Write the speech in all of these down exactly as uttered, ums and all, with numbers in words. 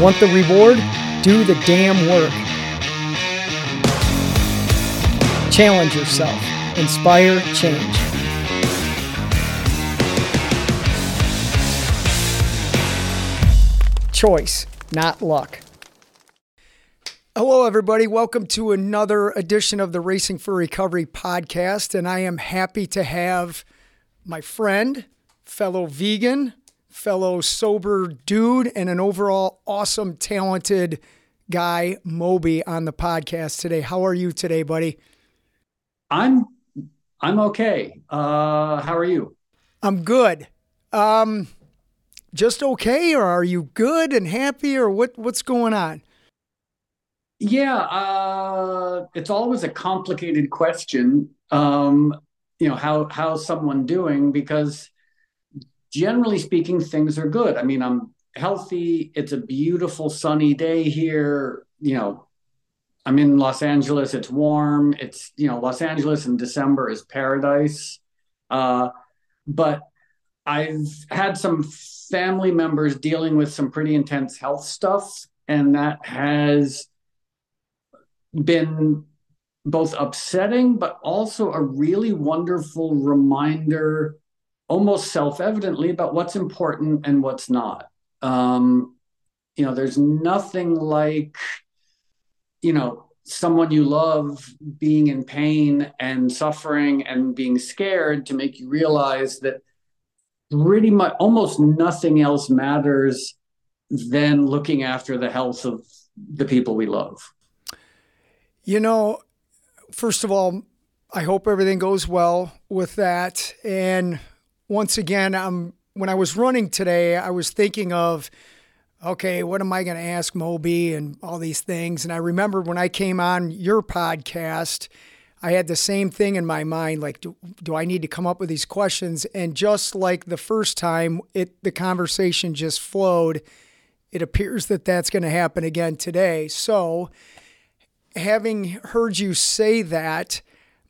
Want the reward? Do the damn work. Challenge yourself. Inspire change. Choice, not luck. Hello, everybody. Welcome to another edition of the Racing for Recovery podcast, and I am happy to have my friend, fellow vegan, fellow sober dude, and an overall awesome, talented guy, Moby, on the podcast today. How are you today, buddy? I'm I'm okay. Uh, how are you? I'm good. Um, just okay, or are you good and happy, or what? What's going on? Yeah, uh, it's always a complicated question, um, you know, how, how's someone doing? Because generally speaking, things are good. I mean, I'm healthy. It's a beautiful sunny day here. You know, I'm in Los Angeles. It's warm. It's, you know, Los Angeles in December is paradise. Uh, but I've had some family members dealing with some pretty intense health stuff, and that has been both upsetting, but also a really wonderful reminder, almost self-evidently, about what's important and what's not. Um, you know, there's nothing like, you know, someone you love being in pain and suffering and being scared to make you realize that pretty much almost nothing else matters than looking after the health of the people we love. You know, first of all, I hope everything goes well with that. And once again, I'm, when I was running today, I was thinking of, okay, what am I going to ask Moby and all these things? And I remember when I came on your podcast, I had the same thing in my mind, like, do, do I need to come up with these questions? And just like the first time, it the conversation just flowed. It appears that that's going to happen again today. So, having heard you say that,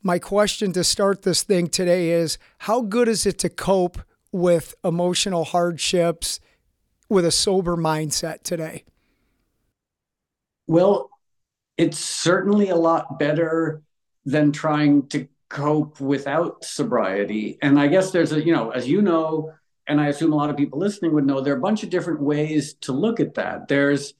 my question to start this thing today is, how good is it to cope with emotional hardships with a sober mindset today? Well, it's certainly a lot better than trying to cope without sobriety. And I guess there's a, you know, as you know, and I assume a lot of people listening would know, there are a bunch of different ways to look at that. There's,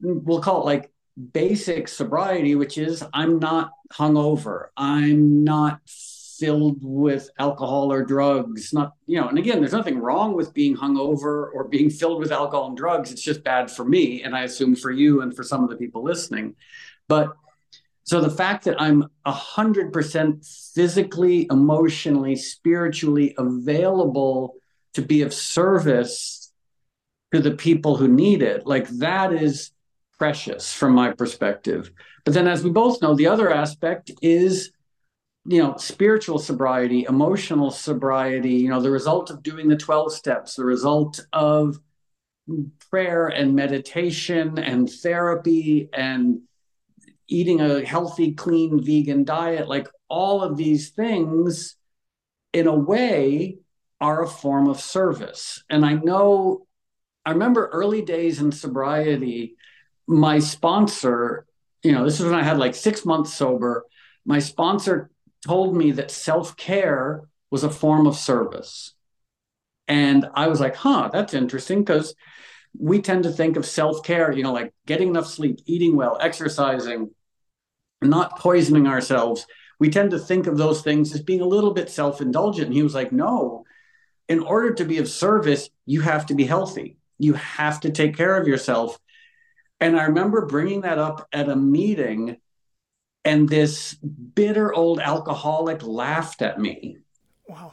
we'll call it like, basic sobriety, which is I'm not hungover, I'm not filled with alcohol or drugs, not, you know, and again, there's nothing wrong with being hungover or being filled with alcohol and drugs. It's just bad for me, and I assume for you and for some of the people listening. But so the fact that I'm a hundred percent physically, emotionally, spiritually available to be of service to the people who need it, like that is precious from my perspective. But then, as we both know, the other aspect is, you know, spiritual sobriety, emotional sobriety, you know, the result of doing the twelve steps, the result of prayer and meditation and therapy and eating a healthy, clean, vegan diet, like all of these things in a way are a form of service. And I know, I remember early days in sobriety, my sponsor, you know, this is when I had like six months sober, my sponsor told me that self-care was a form of service. And I was like, huh, that's interesting, because we tend to think of self-care, you know, like getting enough sleep, eating well, exercising, not poisoning ourselves. We tend to think of those things as being a little bit self-indulgent. And he was like, no, in order to be of service, you have to be healthy. You have to take care of yourself. And I remember bringing that up at a meeting, and this bitter old alcoholic laughed at me. Wow.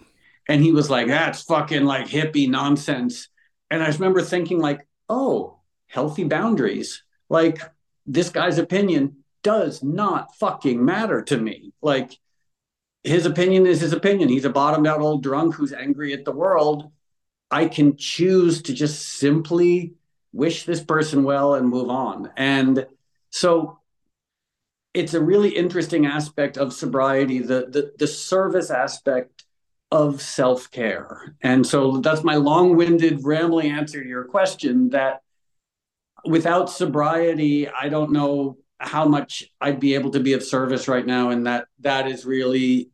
And he was like, that's fucking like hippie nonsense. And I remember thinking like, oh, healthy boundaries. Like, this guy's opinion does not fucking matter to me. Like, his opinion is his opinion. He's a bottomed out old drunk who's angry at the world. I can choose to just simply wish this person well and move on. And so it's a really interesting aspect of sobriety, the the, the service aspect of self-care. And so that's my long-winded, rambling answer to your question, that without sobriety, I don't know how much I'd be able to be of service right now. And that that is really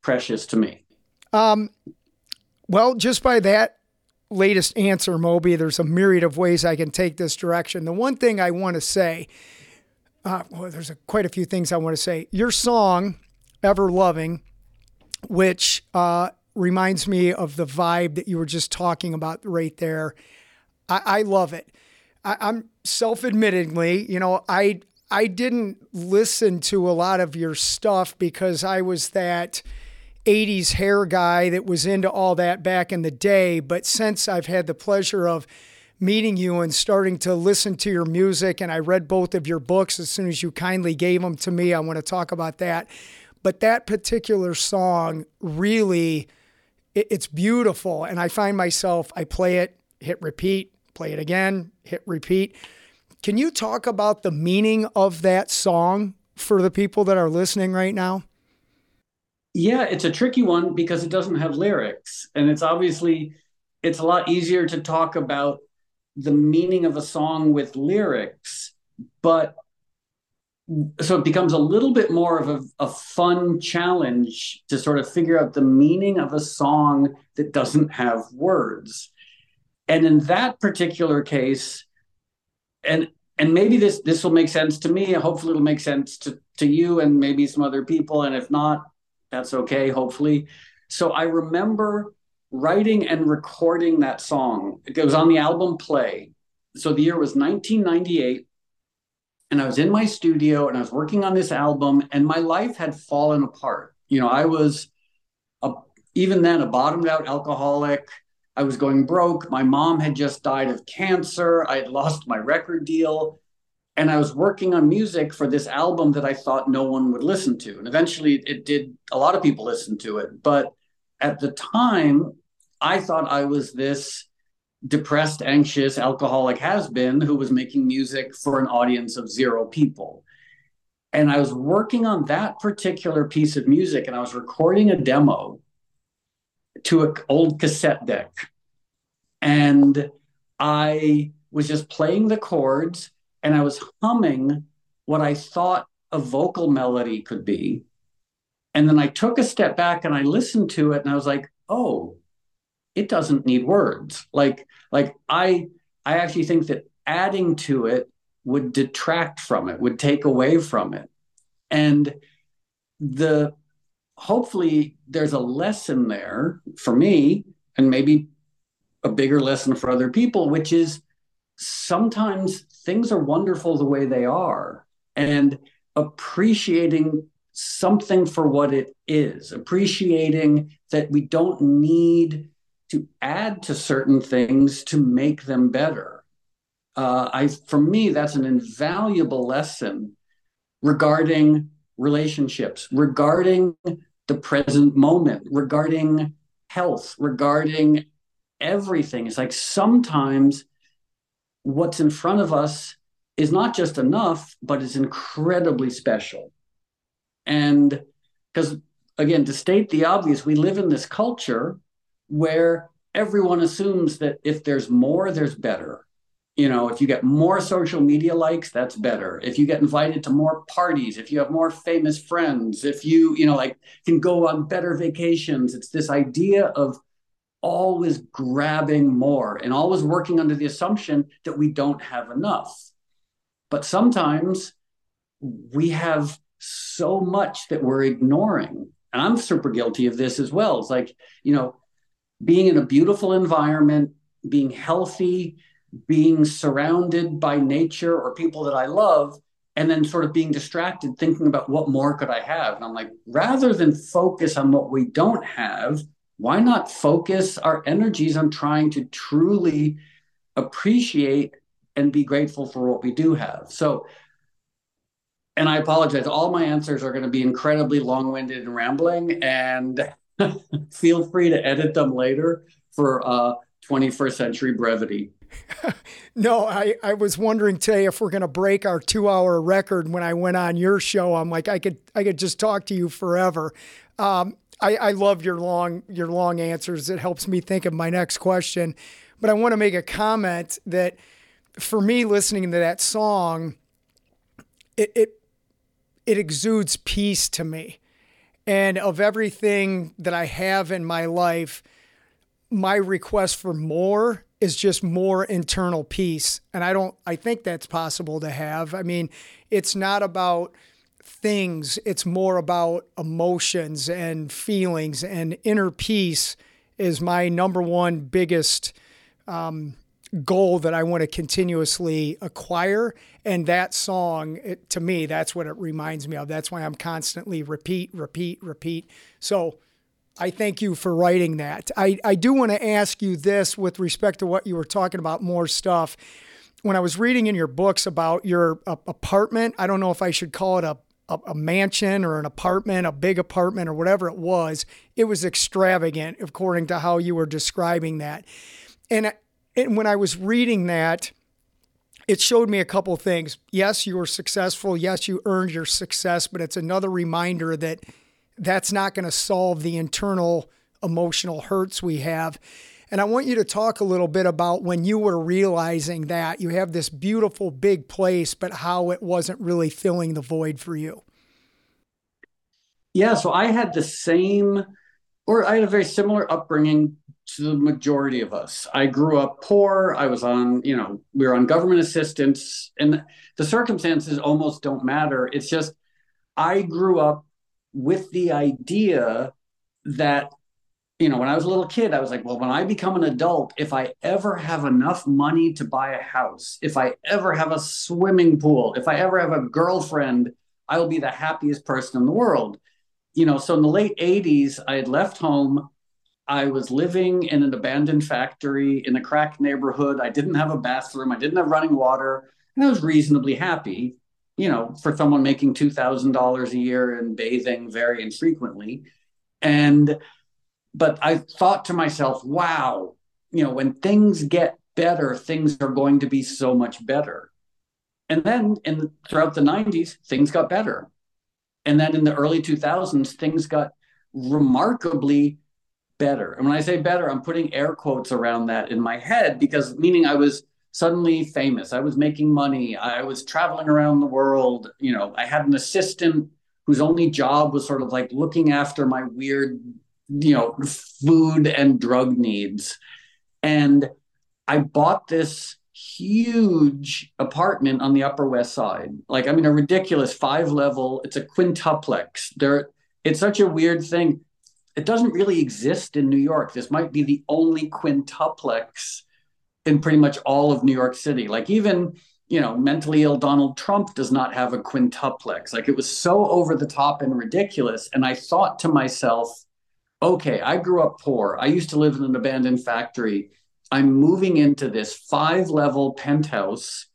precious to me. Um, well, just by that latest answer, Moby, there's a myriad of ways I can take this direction. The one thing I want to say, uh, well, there's a, quite a few things I want to say. Your song, Ever Loving, which uh, reminds me of the vibe that you were just talking about right there. I, I love it. I, I'm self-admittingly, you know, I I didn't listen to a lot of your stuff because I was that eighties hair guy that was into all that back in the day. But since I've had the pleasure of meeting you and starting to listen to your music, and I read both of your books as soon as you kindly gave them to me, I want to talk about that. But that particular song, really, it, it's beautiful. And I find myself, I play it, hit repeat, play it again, hit repeat. Can you talk about the meaning of that song for the people that are listening right now? Yeah, it's a tricky one because it doesn't have lyrics. And it's obviously, it's a lot easier to talk about the meaning of a song with lyrics, but so it becomes a little bit more of a, a fun challenge to sort of figure out the meaning of a song that doesn't have words. And in that particular case, and and maybe this this will make sense to me, hopefully it'll make sense to, to you and maybe some other people, and if not, that's okay, hopefully. So I remember writing and recording that song. It was on the album Play. So the year was nineteen ninety-eight. And I was in my studio and I was working on this album, and my life had fallen apart. You know, I was, a, even then, a bottomed out alcoholic. I was going broke. My mom had just died of cancer. I had lost my record deal. And I was working on music for this album that I thought no one would listen to. And eventually it did, a lot of people listened to it. But at the time, I thought I was this depressed, anxious, alcoholic has-been who was making music for an audience of zero people. And I was working on that particular piece of music, and I was recording a demo to an old cassette deck. And I was just playing the chords, and I was humming what I thought a vocal melody could be. And then I took a step back and I listened to it, and I was like, oh, it doesn't need words. Like, like I, I actually think that adding to it would detract from it, would take away from it. And the, hopefully there's a lesson there for me, and maybe a bigger lesson for other people, which is sometimes things are wonderful the way they are, and appreciating something for what it is, appreciating that we don't need to add to certain things to make them better. Uh, I, for me, that's an invaluable lesson regarding relationships, regarding the present moment, regarding health, regarding everything. It's like sometimes what's in front of us is not just enough, but is incredibly special. And because, again, to state the obvious, we live in this culture where everyone assumes that if there's more, there's better. You know, if you get more social media likes, that's better. If you get invited to more parties, if you have more famous friends, if you, you know, like can go on better vacations, it's this idea of always grabbing more and always working under the assumption that we don't have enough. But sometimes we have so much that we're ignoring. And I'm super guilty of this as well. It's like, you know, being in a beautiful environment, being healthy, being surrounded by nature or people that I love, and then sort of being distracted, thinking about what more could I have? And I'm like, rather than focus on what we don't have, why not focus our energies on trying to truly appreciate and be grateful for what we do have? So, and I apologize, all my answers are going to be incredibly long-winded and rambling, and feel free to edit them later for uh, twenty-first century brevity. No, I, I was wondering today if we're going to break our two-hour record. When I went on your show, I'm like, I could I could just talk to you forever. Um, I, I love your long your long answers. It helps me think of my next question. But I want to make a comment that for me, listening to that song, it it, it exudes peace to me. And of everything that I have in my life, my request for more is just more internal peace. And I don't, I think that's possible to have. I mean, it's not about things. It's more about emotions and feelings, and inner peace is my number one biggest um, goal that I want to continuously acquire. And that song, it, to me, that's what it reminds me of. That's why I'm constantly repeat, repeat, repeat. So I thank you for writing that. I, I do want to ask you this with respect to what you were talking about, more stuff. When I was reading in your books about your uh, apartment, I don't know if I should call it a, a, a mansion or an apartment, a big apartment or whatever it was, it was extravagant according to how you were describing that. And, and when I was reading that, it showed me a couple things. Yes, you were successful. Yes, you earned your success, but it's another reminder that that's not going to solve the internal emotional hurts we have. And I want you to talk a little bit about when you were realizing that you have this beautiful big place, but how it wasn't really filling the void for you. Yeah, so I had the same, or I had a very similar upbringing to the majority of us. I grew up poor. I was on, you know, we were on government assistance, and the circumstances almost don't matter. It's just, I grew up with the idea that, you know, when I was a little kid, I was like, well, when I become an adult, if I ever have enough money to buy a house, if I ever have a swimming pool, if I ever have a girlfriend, I will be the happiest person in the world. You know, so in the late eighties, I had left home. I was living in an abandoned factory in a crack neighborhood. I didn't have a bathroom. I didn't have running water. And I was reasonably happy, you know, for someone making two thousand dollars a year and bathing very infrequently. And, but I thought to myself, wow, you know, when things get better, things are going to be so much better. And then in throughout the nineties, things got better. And then in the early two thousands, things got remarkably better. And when I say better, I'm putting air quotes around that in my head, because meaning I was suddenly famous. I was making money. I was traveling around the world. You know, I had an assistant whose only job was sort of like looking after my weird, you know, food and drug needs. And I bought this huge apartment on the Upper West Side. Like, I mean, a ridiculous five level. It's a quintuplex. There, it's such a weird thing. It doesn't really exist in New York. This might be the only quintuplex in pretty much all of New York City. Like, even, you know, mentally ill Donald Trump does not have a quintuplex. Like, it was so over the top and ridiculous. And I thought to myself, okay, I grew up poor. I used to live in an abandoned factory. I'm moving into this five level penthouse.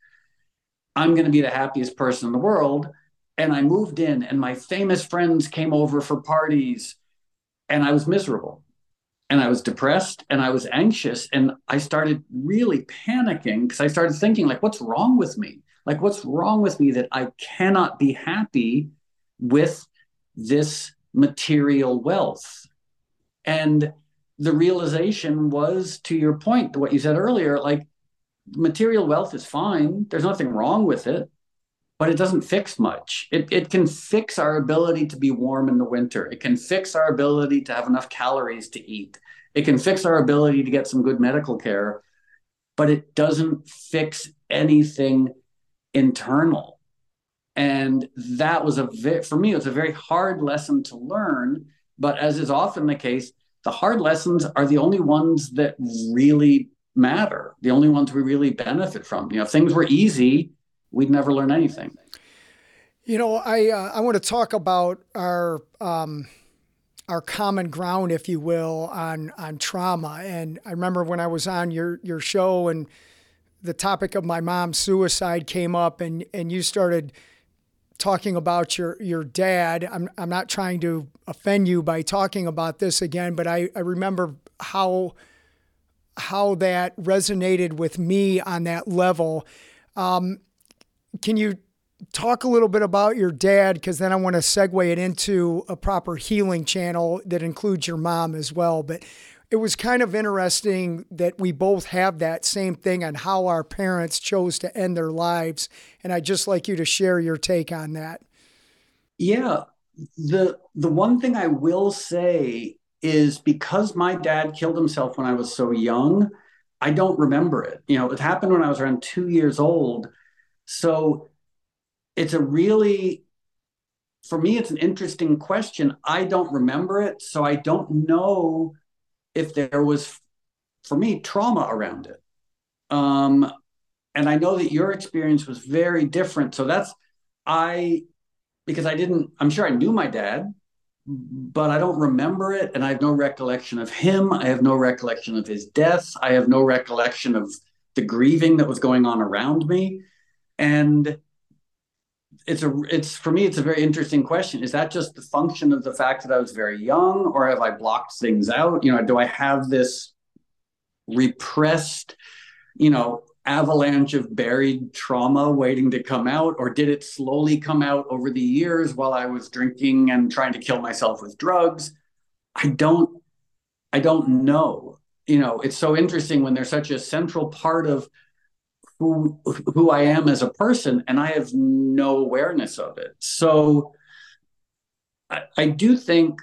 I'm going to be the happiest person in the world. And I moved in, and my famous friends came over for parties, and I was miserable. And I was depressed, and I was anxious, and I started really panicking, because I started thinking, like, what's wrong with me? Like, what's wrong with me that I cannot be happy with this material wealth? And the realization was, to your point, to what you said earlier, like, material wealth is fine. There's nothing wrong with it, but it doesn't fix much. It it can fix our ability to be warm in the winter. It can fix our ability to have enough calories to eat. It can fix our ability to get some good medical care, but it doesn't fix anything internal. And that was a, ve- for me, it was a very hard lesson to learn, but as is often the case, the hard lessons are the only ones that really matter, the only ones we really benefit from. You know, if things were easy, we'd never learn anything. You know, I uh, I want to talk about our um, our common ground, if you will, on on trauma. And I remember when I was on your your show, and the topic of my mom's suicide came up, and, and you started talking about your your dad. I'm I'm not trying to offend you by talking about this again, but I, I remember how how that resonated with me on that level. Um, Can you talk a little bit about your dad? Because then I want to segue it into a proper healing channel that includes your mom as well. But it was kind of interesting that we both have that same thing on how our parents chose to end their lives. And I'd just like you to share your take on that. Yeah. The, the one thing I will say is because my dad killed himself when I was so young, I don't remember it. You know, it happened when I was around two years old. So it's a really, for me, it's an interesting question. I don't remember it. So I don't know if there was, for me, trauma around it. Um, and I know that your experience was very different. So that's, I, because I didn't, I'm sure I knew my dad, but I don't remember it. And I have no recollection of him. I have no recollection of his death. I have no recollection of the grieving that was going on around me. And it's a, it's for me, it's a very interesting question. Is that just the function of the fact that I was very young, or have I blocked things out? You know, do I have this repressed, you know, avalanche of buried trauma waiting to come out, or did it slowly come out over the years while I was drinking and trying to kill myself with drugs? I don't, I don't know. You know, it's so interesting when there's such a central part of who who I am as a person, and I have no awareness of it. So I, I do think,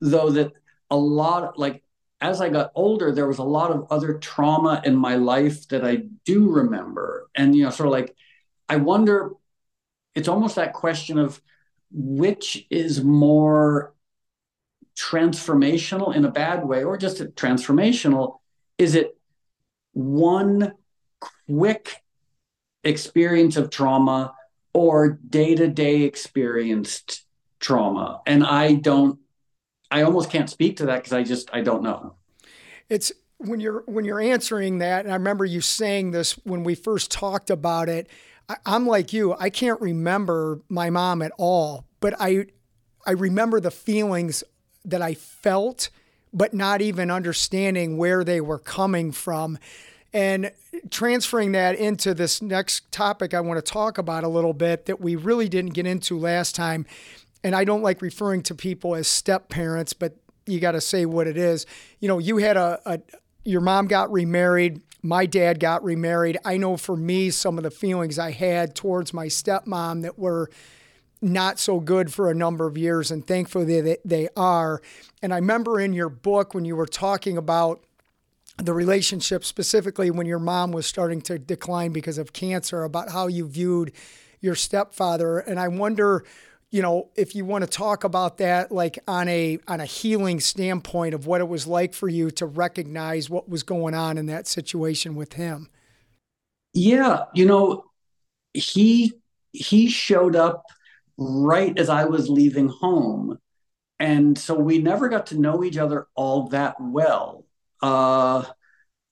though, that a lot, like as I got older, there was a lot of other trauma in my life that I do remember. And, you know, sort of like, I wonder, it's almost that question of which is more transformational in a bad way, or just transformational. Is it one quick experience of trauma or day-to-day experienced trauma? And I don't, I almost can't speak to that because I just, I don't know. It's when you're, when you're answering that, and I remember you saying this when we first talked about it, I, I'm like you, I can't remember my mom at all, but I, I remember the feelings that I felt, but not even understanding where they were coming from. And transferring that into this next topic I want to talk about a little bit that we really didn't get into last time, and I don't like referring to people as step parents, but you got to say what it is. You know, you had a, a, your mom got remarried, my dad got remarried. I know for me, some of the feelings I had towards my stepmom that were not so good for a number of years, and thankfully they, they are. And I remember in your book when you were talking about the relationship, specifically when your mom was starting to decline because of cancer, about how you viewed your stepfather. And I wonder, you know, if you want to talk about that, like on a, on a healing standpoint of what it was like for you to recognize what was going on in that situation with him. Yeah. You know, he, he showed up right as I was leaving home. And so we never got to know each other all that well. Uh,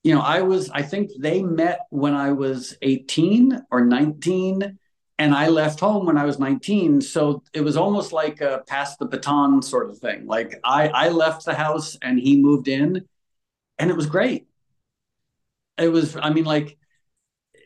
you know, I was, I think they met when I was eighteen or nineteen, and I left home when I was nineteen. So it was almost like a pass the baton sort of thing. Like I, I left the house and he moved in, and it was great. It was, I mean, like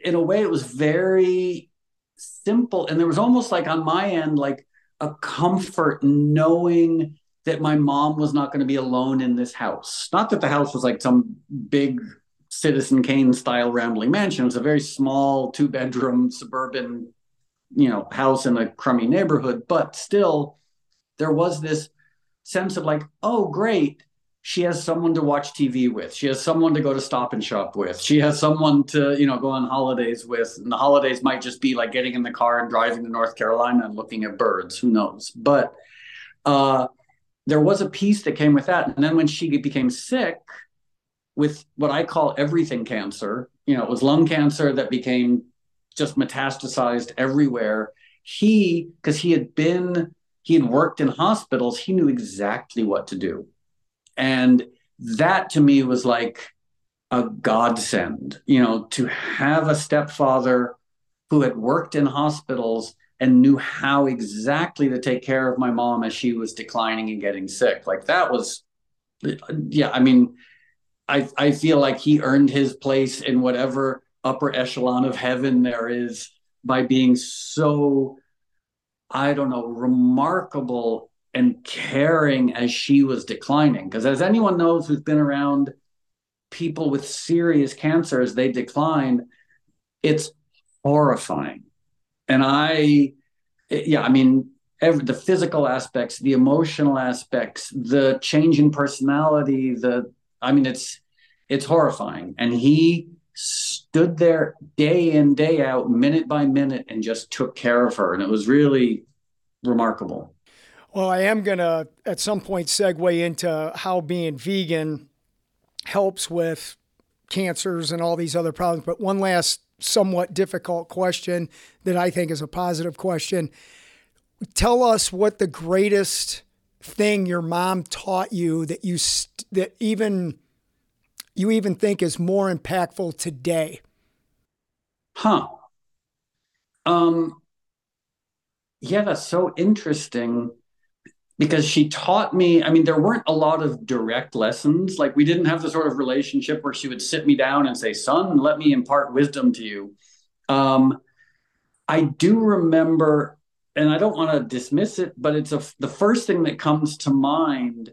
in a way it was very simple. And there was almost like on my end, like a comfort knowing that my mom was not going to be alone in this house. Not that the house was like some big Citizen Kane style rambling mansion. It was a very small two bedroom suburban, you know, house in a crummy neighborhood, but still there was this sense of like, oh great, she has someone to watch T V with. She has someone to go to Stop and Shop with. She has someone to, you know, go on holidays with. And the holidays might just be like getting in the car and driving to North Carolina and looking at birds, who knows. But, uh, there was a piece that came with that. And then when she became sick with what I call everything cancer, you know, it was lung cancer that became just metastasized everywhere. He, because he had been, he had worked in hospitals, he knew exactly what to do. And that to me was like a godsend, you know, to have a stepfather who had worked in hospitals and knew how exactly to take care of my mom as she was declining and getting sick. Like that was, yeah, I mean, I I feel like he earned his place in whatever upper echelon of heaven there is by being so, I don't know, remarkable and caring as she was declining. Because as anyone knows who's been around people with serious cancer as they decline, it's horrifying. And I, yeah, I mean, every, the physical aspects, the emotional aspects, the change in personality, the, I mean, it's, it's horrifying. And he stood there day in, day out, minute by minute, and just took care of her. And it was really remarkable. Well, I am going to, at some point, segue into how being vegan helps with cancers and all these other problems. But one last somewhat difficult question that I think is a positive question. Tell us what the greatest thing your mom taught you that you st- that even you even think is more impactful today. Huh. Um. Yeah, that's so interesting. Because she taught me, I mean, there weren't a lot of direct lessons. Like, we didn't have the sort of relationship where she would sit me down and say, son, let me impart wisdom to you. Um, I do remember, and I don't want to dismiss it, but it's a, the first thing that comes to mind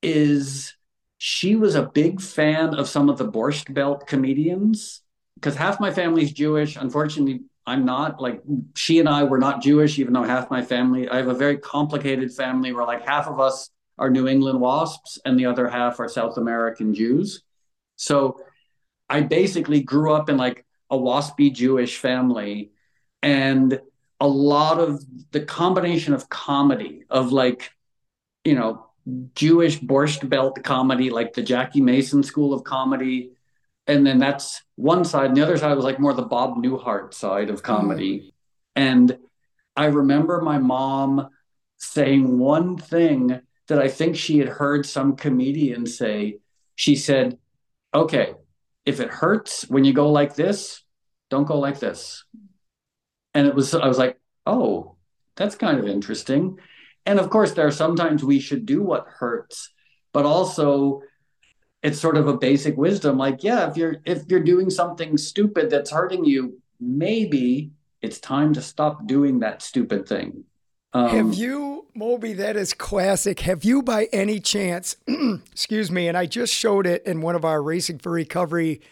is she was a big fan of some of the Borscht Belt comedians, because half my family's Jewish. Unfortunately, I'm not, like, she and I were not Jewish, even though half my family, I have a very complicated family where like half of us are New England WASPs and the other half are South American Jews. So I basically grew up in like a WASPy Jewish family, and a lot of the combination of comedy of like, you know, Jewish Borscht Belt comedy, like the Jackie Mason School of Comedy. And then that's one side. And the other side was like more the Bob Newhart side of comedy. And I remember my mom saying one thing that I think she had heard some comedian say. She said, okay, if it hurts when you go like this, don't go like this. And it was, I was like, oh, that's kind of interesting. And of course, there are sometimes we should do what hurts, but also it's sort of a basic wisdom, like, yeah, if you're if you're doing something stupid that's hurting you, maybe it's time to stop doing that stupid thing. Um, have you, Moby, that is classic. Have you by any chance, excuse me, and I just showed it in one of our Racing for Recovery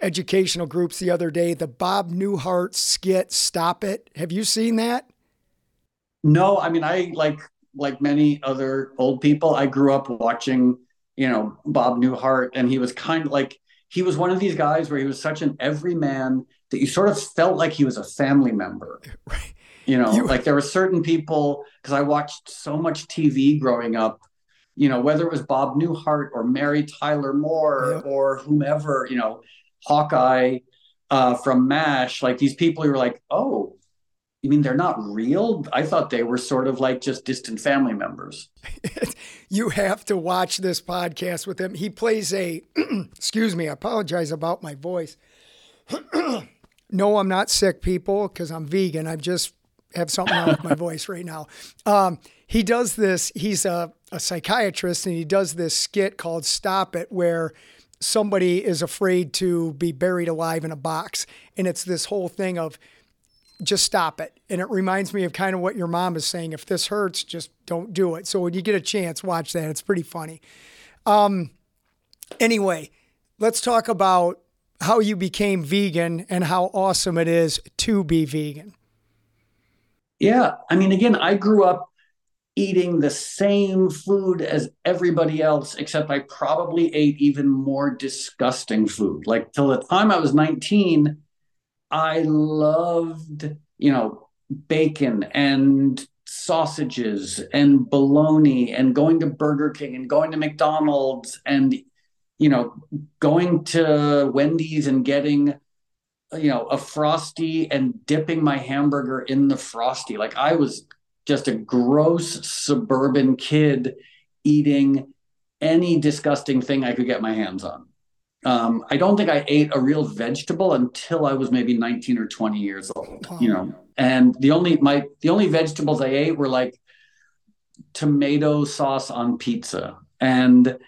educational groups the other day, the Bob Newhart skit, Stop It. Have you seen that? No, I mean, I, like like many other old people, I grew up watching, you know, Bob Newhart, and he was kind of like, he was one of these guys where he was such an everyman that you sort of felt like he was a family member. Right. You know, you... like there were certain people, because I watched so much T V growing up, you know, whether it was Bob Newhart or Mary Tyler Moore, yeah, or whomever, you know, Hawkeye uh, from MASH, like these people who were like, oh, you mean they're not real? I thought they were sort of like just distant family members. You have to watch this podcast with him. He plays a, excuse me, I apologize about my voice. No, I'm not sick, people, because I'm vegan. I just have something wrong with my voice right now. Um, he does this, he's a, a psychiatrist, and he does this skit called Stop It, where somebody is afraid to be buried alive in a box. And it's this whole thing of, just stop it. And it reminds me of kind of what your mom is saying. If this hurts, just don't do it. So when you get a chance, watch that. It's pretty funny. Um, anyway, let's talk about how you became vegan and how awesome it is to be vegan. Yeah. I mean, again, I grew up eating the same food as everybody else, except I probably ate even more disgusting food. Like till the time I was nineteen, I loved, you know, bacon and sausages and bologna and going to Burger King and going to McDonald's and, you know, going to Wendy's and getting, you know, a Frosty and dipping my hamburger in the Frosty. Like I was just a gross suburban kid eating any disgusting thing I could get my hands on. Um, I don't think I ate a real vegetable until I was maybe nineteen or twenty years old, you know, and the only, my, the only vegetables I ate were like tomato sauce on pizza and,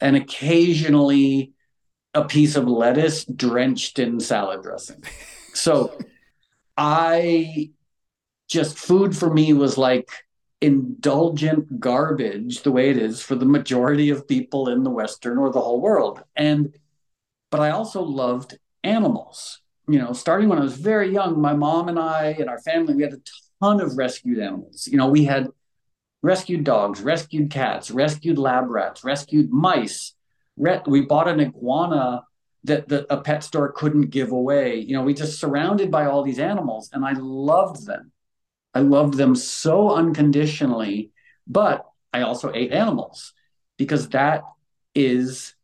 and occasionally a piece of lettuce drenched in salad dressing. So I just, food for me was like, indulgent garbage the way it is for the majority of people in the Western or the whole world. And, but I also loved animals, you know, starting when I was very young. My mom and I and our family, we had a ton of rescued animals. You know, we had rescued dogs, rescued cats, rescued lab rats, rescued mice. Re- we bought an iguana that, that a pet store couldn't give away. You know, we just surrounded by all these animals, and I loved them. I loved them so unconditionally, but I also ate animals because that is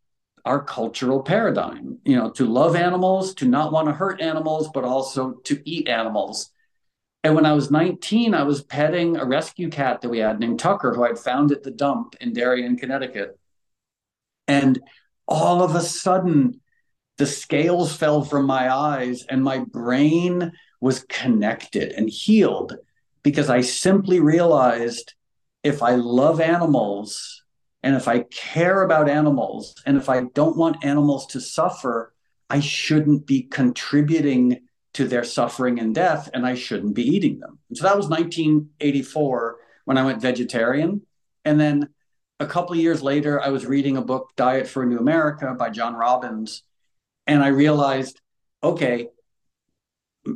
our cultural paradigm, you know, to love animals, to not want to hurt animals, but also to eat animals. And when I was nineteen, I was petting a rescue cat that we had named Tucker, who I'd found at the dump in Darien, Connecticut. And all of a sudden, the scales fell from my eyes and my brain was connected and healed. Because I simply realized if I love animals and if I care about animals and if I don't want animals to suffer, I shouldn't be contributing to their suffering and death, and I shouldn't be eating them. And so that was nineteen eighty-four when I went vegetarian. And then a couple of years later, I was reading a book, Diet for a New America by John Robbins. And I realized, okay,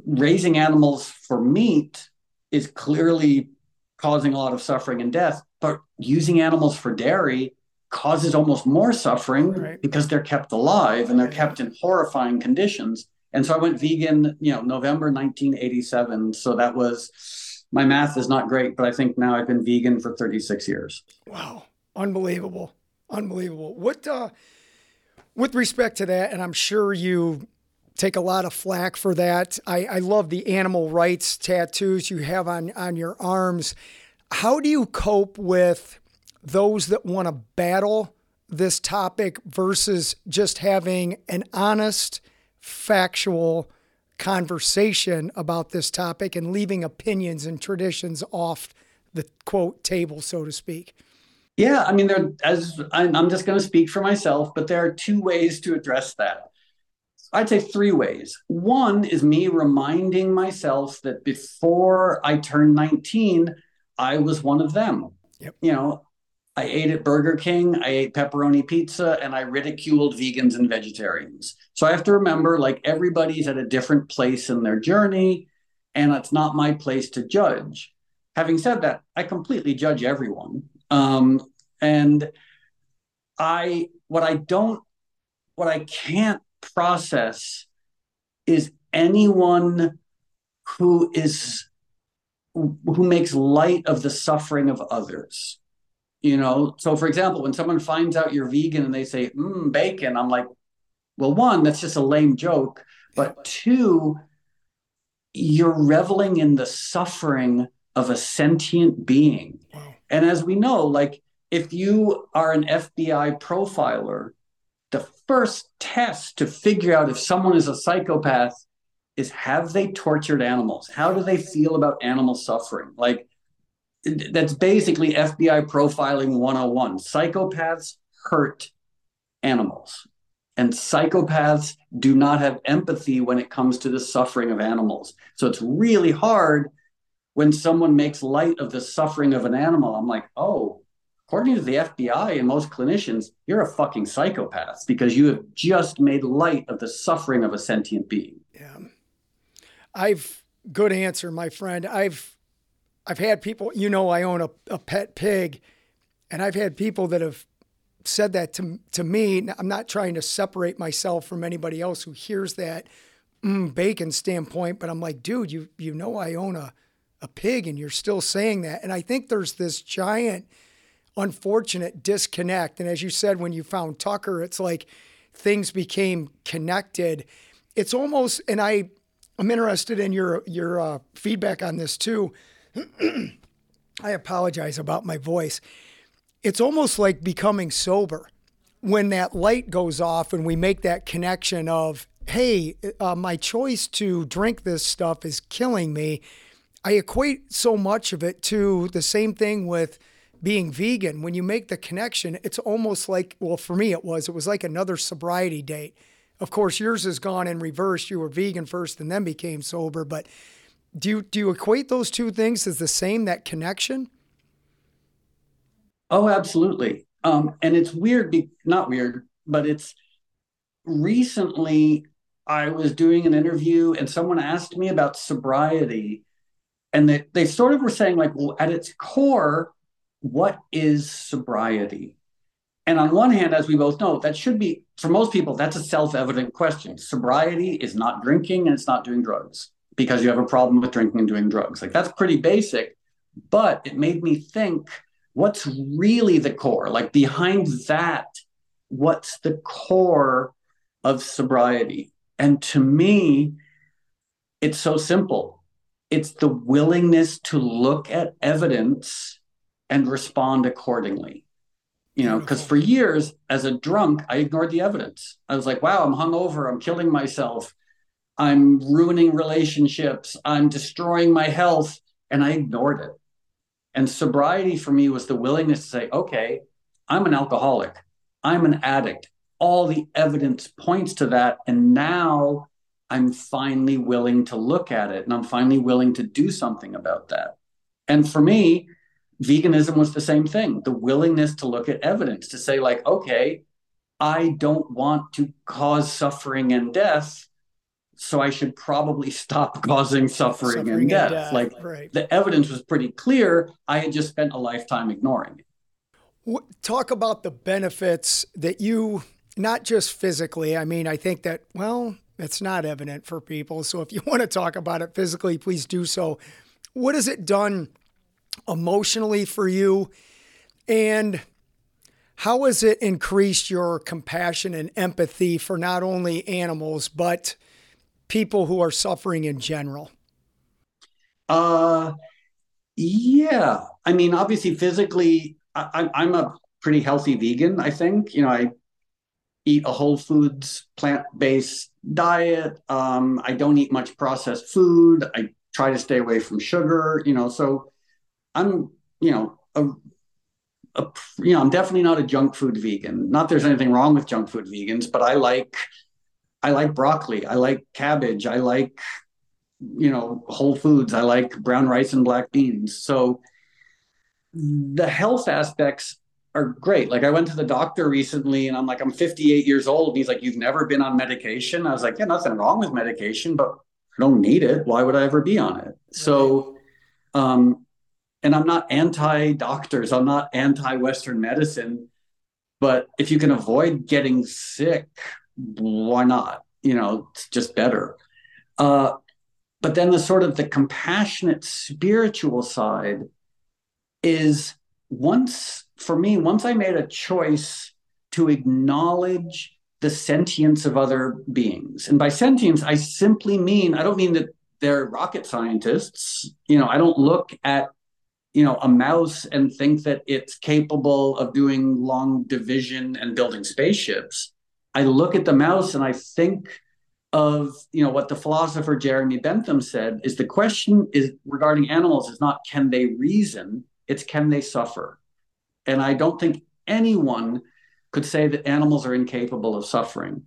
raising animals for meat is clearly causing a lot of suffering and death, but using animals for dairy causes almost more suffering, right? Because they're kept alive and they're kept in horrifying conditions. And so I went vegan, you know, November nineteen eighty-seven. So that was, my math is not great, but I think now I've been vegan for thirty-six years. Wow. Unbelievable. Unbelievable. What, uh, with respect to that, and I'm sure you take a lot of flack for that. I, I love the animal rights tattoos you have on, on your arms. How do you cope with those that want to battle this topic versus just having an honest, factual conversation about this topic and leaving opinions and traditions off the, quote, table, so to speak? Yeah, I mean, there, as I'm, I'm just going to speak for myself, but there are two ways to address that. I'd say three ways. One is me reminding myself that before I turned nineteen, I was one of them. Yep. You know, I ate at Burger King, I ate pepperoni pizza, and I ridiculed vegans and vegetarians. So I have to remember, like, everybody's at a different place in their journey, and it's not my place to judge. Having said that, I completely judge everyone. Um, and I, what I don't, what I can't process is anyone who is who makes light of the suffering of others. You know, so for example, when someone finds out you're vegan and they say mm, bacon, I'm like, well, one, that's just a lame joke, but two, you're reveling in the suffering of a sentient being. Wow. And as we know, like, if you are an F B I profiler, the first test to figure out if someone is a psychopath is, have they tortured animals? How do they feel about animal suffering? Like, that's basically F B I profiling one oh one. Psychopaths hurt animals, and psychopaths do not have empathy when it comes to the suffering of animals. So it's really hard when someone makes light of the suffering of an animal. I'm like, oh, according to the F B I and most clinicians, you're a fucking psychopath because you have just made light of the suffering of a sentient being. Yeah. I've, good answer, my friend. I've, I've had people, you know, I own a, a pet pig, and I've had people that have said that to, to me. I'm not trying to separate myself from anybody else who hears that mm, bacon standpoint, but I'm like, dude, you, you know, I own a, a pig and you're still saying that. And I think there's this giant, unfortunate disconnect. And as you said, when you found Tucker, it's like things became connected. It's almost, and I am interested in your, your uh, feedback on this too. I apologize about my voice. It's almost like becoming sober when that light goes off and we make that connection of, hey, uh, my choice to drink this stuff is killing me. I equate so much of it to the same thing with being vegan. When you make the connection, it's almost like, well, for me, it was, it was like another sobriety date. Of course, yours has gone in reverse. You were vegan first and then became sober. But do you, do you equate those two things as the same, that connection? Oh, absolutely. Um, and it's weird, be- not weird, but it's recently I was doing an interview and someone asked me about sobriety, and they, they sort of were saying like, well, at its core, what is sobriety? And on one hand, as we both know, that should be, for most people, that's a self-evident question. Sobriety is not drinking and it's not doing drugs, because you have a problem with drinking and doing drugs. Like, that's pretty basic, but it made me think, what's really the core? Like, behind that, what's the core of sobriety? And to me, it's so simple. It's the willingness to look at evidence and respond accordingly. You know, because for years as a drunk, I ignored the evidence. I was like, wow, I'm hungover. I'm killing myself. I'm ruining relationships. I'm destroying my health. And I ignored it. And sobriety for me was the willingness to say, okay, I'm an alcoholic. I'm an addict. All the evidence points to that. And now I'm finally willing to look at it. And I'm finally willing to do something about that. And for me, veganism was the same thing. The willingness to look at evidence, to say like, okay, I don't want to cause suffering and death, so I should probably stop causing suffering, suffering and death. And death. Like, right. The evidence was pretty clear. I had just spent a lifetime ignoring it. Talk about the benefits that you, not just physically, I mean, I think that, well, it's not evident for people. So if you want to talk about it physically, please do so. What has it done emotionally for you, and how has it increased your compassion and empathy for not only animals but people who are suffering in general? Uh, yeah. I mean, obviously, physically, I, I'm a pretty healthy vegan. I think, you know, I eat a whole foods, plant-based diet. Um, I don't eat much processed food. I try to stay away from sugar. You know, so. I'm, you know, a, a, you know, I'm definitely not a junk food vegan. Not there's anything wrong with junk food vegans, but I like, I like broccoli. I like cabbage. I like, you know, whole foods. I like brown rice and black beans. So the health aspects are great. Like, I went to the doctor recently and I'm like, I'm fifty-eight years old. And he's like, you've never been on medication. I was like, yeah, nothing wrong with medication, but I don't need it. Why would I ever be on it? Right. So, um, and I'm not anti-doctors, I'm not anti-Western medicine, but if you can avoid getting sick, why not? You know, it's just better. Uh, but then the sort of the compassionate spiritual side is once, for me, once I made a choice to acknowledge the sentience of other beings. And by sentience, I simply mean, I don't mean that they're rocket scientists. You know, I don't look at you know, a mouse and think that it's capable of doing long division and building spaceships. I look at the mouse and I think of, you know, what the philosopher Jeremy Bentham said is the question is regarding animals is not can they reason, it's can they suffer. And I don't think anyone could say that animals are incapable of suffering.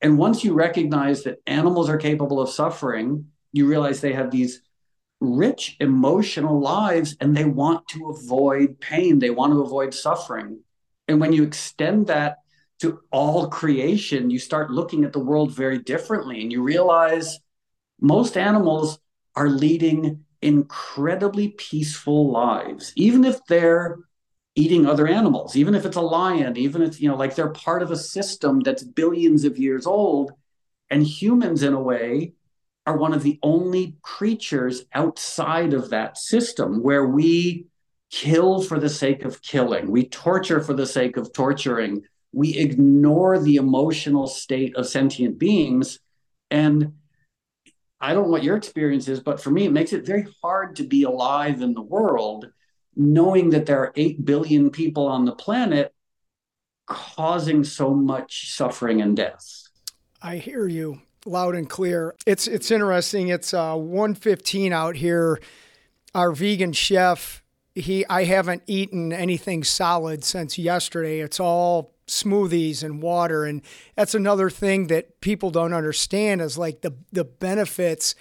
And once you recognize that animals are capable of suffering, you realize they have these rich emotional lives and they want to avoid pain. They want to avoid suffering. And when you extend that to all creation, you start looking at the world very differently. And you realize most animals are leading incredibly peaceful lives, even if they're eating other animals, even if it's a lion, even if, you know, like they're part of a system that's billions of years old. And humans, in a way, are one of the only creatures outside of that system where we kill for the sake of killing. We torture for the sake of torturing. We ignore the emotional state of sentient beings. And I don't know what your experience is, but for me, it makes it very hard to be alive in the world, knowing that there are eight billion people on the planet causing so much suffering and death. I hear you. Loud and clear. It's it's interesting. It's uh, one fifteen out here. Our vegan chef, he I haven't eaten anything solid since yesterday. It's all smoothies and water. And that's another thing that people don't understand is like the the benefits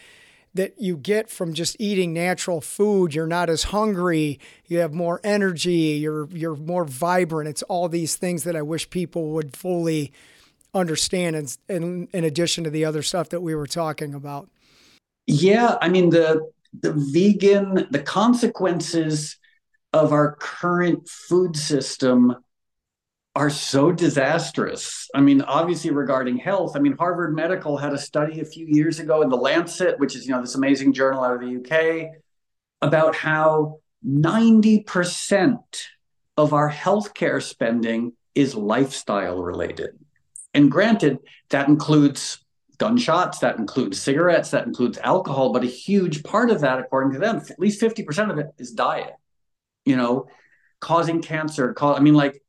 that you get from just eating natural food. You're not as hungry. You have more energy. You're you're more vibrant. It's all these things that I wish people would fully understand, in, in, in addition to the other stuff that we were talking about. Yeah, I mean, the the vegan, the consequences of our current food system are so disastrous. I mean, obviously regarding health, I mean, Harvard Medical had a study a few years ago in The Lancet, which is, you know, this amazing journal out of the U K, about how ninety percent of our healthcare spending is lifestyle related. And granted, that includes gunshots, that includes cigarettes, that includes alcohol, but a huge part of that, according to them, at least fifty percent of it is diet, you know, causing cancer. Cause, I mean, like,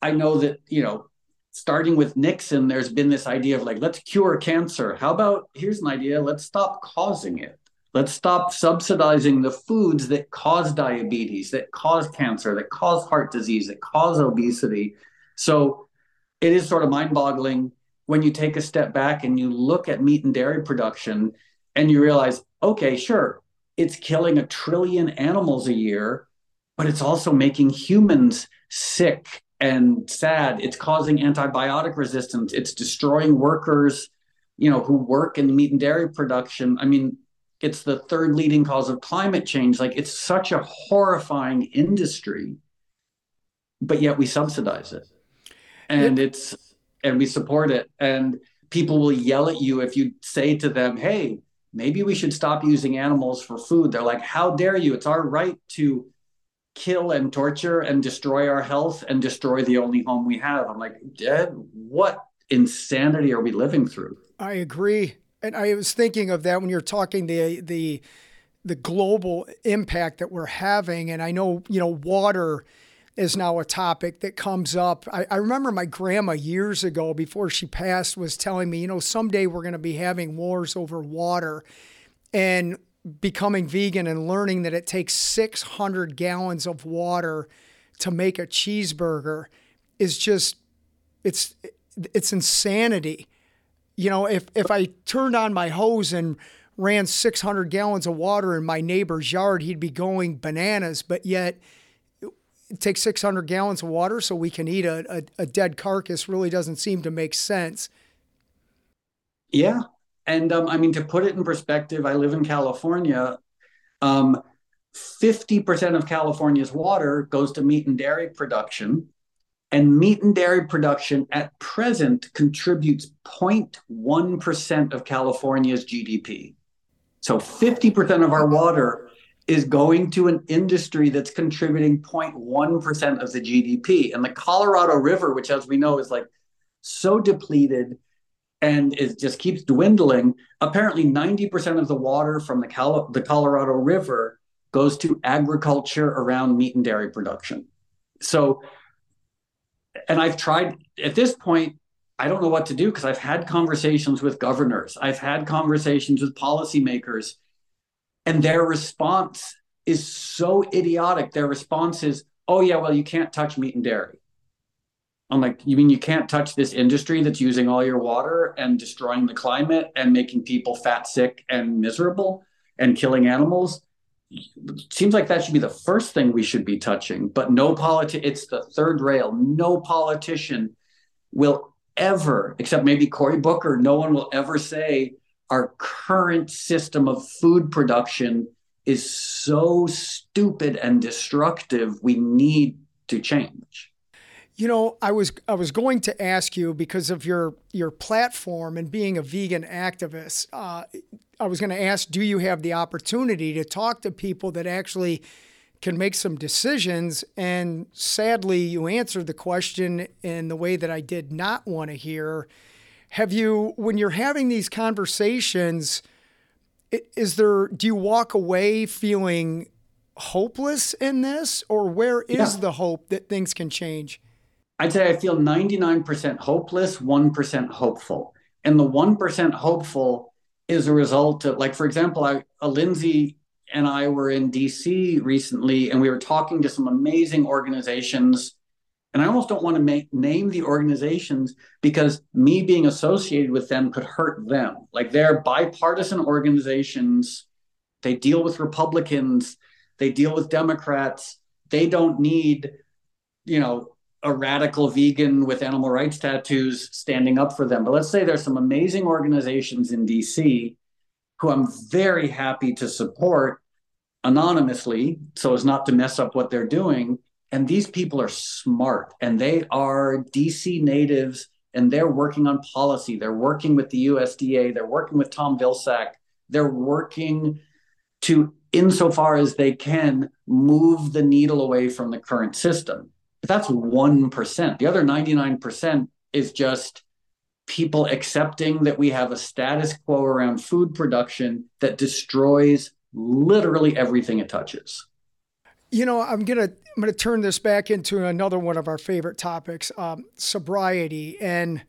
I know that, you know, starting with Nixon, there's been this idea of like, let's cure cancer. How about, here's an idea, let's stop causing it. Let's stop subsidizing the foods that cause diabetes, that cause cancer, that cause heart disease, that cause obesity. So it is sort of mind-boggling when you take a step back and you look at meat and dairy production and you realize, okay, sure, it's killing a trillion animals a year, but it's also making humans sick and sad. It's causing antibiotic resistance. It's destroying workers, you know, who work in meat and dairy production. I mean, it's the third leading cause of climate change. Like, it's such a horrifying industry, but yet we subsidize it. And yeah. it's and we support it. And people will yell at you if you say to them, hey, maybe we should stop using animals for food. They're like, how dare you? It's our right to kill and torture and destroy our health and destroy the only home we have. I'm like, Dad, what insanity are we living through? I agree. And I was thinking of that when you're talking the the the global impact that we're having. And I know, you know, water is now a topic that comes up. I, I remember my grandma years ago, before she passed, was telling me, you know, someday we're going to be having wars over water. And becoming vegan and learning that it takes six hundred gallons of water to make a cheeseburger is just, it's it's insanity. You know, if, if I turned on my hose and ran six hundred gallons of water in my neighbor's yard, he'd be going bananas, but yet it takes six hundred gallons of water so we can eat a, a, a dead carcass really doesn't seem to make sense. Yeah. And um, I mean, to put it in perspective, I live in California. Um, fifty percent of California's water goes to meat and dairy production. And meat and dairy production at present contributes zero point one percent of California's G D P. So fifty percent of our water is going to an industry that's contributing zero point one percent of the G D P. And the Colorado River, which, as we know, is like so depleted, and it just keeps dwindling. Apparently, ninety percent of the water from the, Cal- the Colorado River goes to agriculture around meat and dairy production. So, and I've tried, at this point, I don't know what to do because I've had conversations with governors. I've had conversations with policymakers, and their response is so idiotic. Their response is, oh, yeah, well, you can't touch meat and dairy. I'm like, you mean you can't touch this industry that's using all your water and destroying the climate and making people fat, sick, and miserable and killing animals? It seems like that should be the first thing we should be touching, but no politi- it's the third rail. No politician will ever, except maybe Cory Booker, no one will ever say our current system of food production is so stupid and destructive, we need to change. You know, I was I was going to ask you, because of your your platform and being a vegan activist, uh, I was going to ask, do you have the opportunity to talk to people that actually can make some decisions? And sadly, you answered the question in the way that I did not want to hear. Have you, when you're having these conversations, is there, do you walk away feeling hopeless in this? Or where is yeah. the hope that things can change? I'd say I feel ninety-nine percent hopeless, one percent hopeful. And the one percent hopeful is a result of, like, for example, I, uh, Lindsay and I were in D C recently, and we were talking to some amazing organizations And I almost don't want to make, name the organizations because me being associated with them could hurt them. Like, they're bipartisan organizations. They deal with Republicans. They deal with Democrats. They don't need, you know, a radical vegan with animal rights tattoos standing up for them. But let's say there's some amazing organizations in D C who I'm very happy to support anonymously so as not to mess up what they're doing. And these people are smart, and they are D C natives, and they're working on policy. They're working with the U S D A. They're working with Tom Vilsack. They're working to, insofar as they can, move the needle away from the current system. But that's one percent. The other ninety-nine percent is just people accepting that we have a status quo around food production that destroys literally everything it touches. You know, I'm gonna I'm gonna turn this back into another one of our favorite topics, um, sobriety. And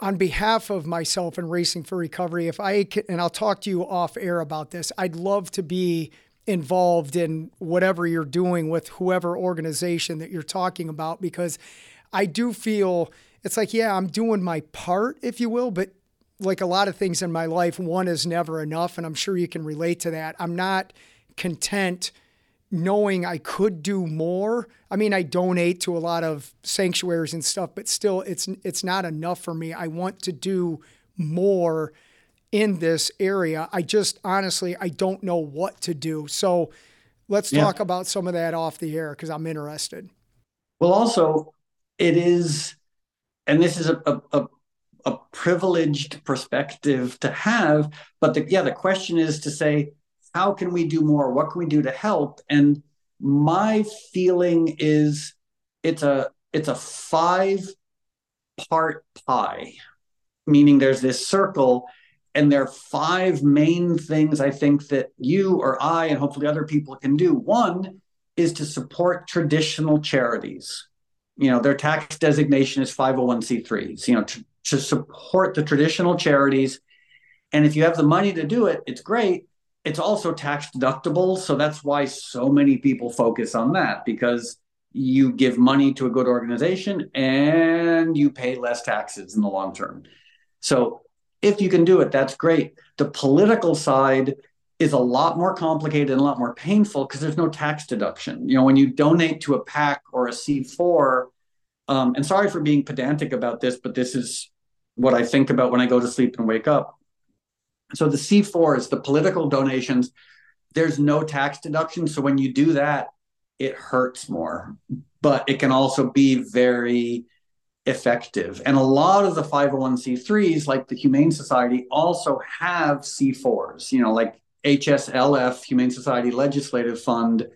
on behalf of myself and Racing for Recovery, if I can, and I'll talk to you off air about this, I'd love to be involved in whatever you're doing with whoever organization that you're talking about, because I do feel it's like, yeah, I'm doing my part, if you will, but like a lot of things in my life, one is never enough, and I'm sure you can relate to that. I'm not content knowing I could do more. I mean, I donate to a lot of sanctuaries and stuff, but still, it's it's not enough for me. I want to do more in this area. I just, honestly, I don't know what to do. So let's yeah. talk about some of that off the air, because I'm interested. Well, also, it is, and this is a, a, a a privileged perspective to have, but the, yeah, the question is to say, how can we do more? What can we do to help? And my feeling is it's a, it's a five part pie, meaning there's this circle and there are five main things I think that you or I, and hopefully other people, can do. One is to support traditional charities. You know, their tax designation is five oh one c threes, you know, tr- to support the traditional charities. And if you have the money to do it, it's great. It's also tax deductible. So that's why so many people focus on that, because you give money to a good organization and you pay less taxes in the long term. So if you can do it, that's great. The political side is a lot more complicated and a lot more painful because there's no tax deduction. You know, when you donate to a PAC or a C four, Um, and sorry for being pedantic about this, but this is what I think about when I go to sleep and wake up. So the C four is the political donations. There's no tax deduction. So when you do that, it hurts more, but it can also be very effective. And a lot of the five oh one c threes, like the Humane Society, also have C fours, you know, like H S L F, Humane Society Legislative Fund,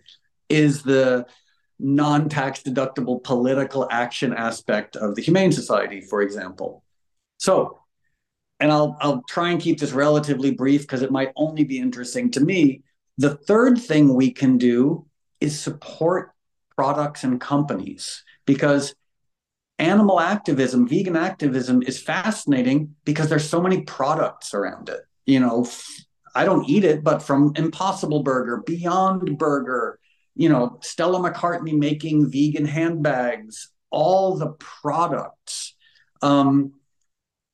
is the non-tax deductible political action aspect of the Humane Society, for example. So, and I'll I'll try and keep this relatively brief because it might only be interesting to me. The third thing we can do is support products and companies, because animal activism, vegan activism, is fascinating because there's so many products around it. You know, I don't eat it, but from Impossible Burger, Beyond Burger, you know, Stella McCartney making vegan handbags, all the products. Um,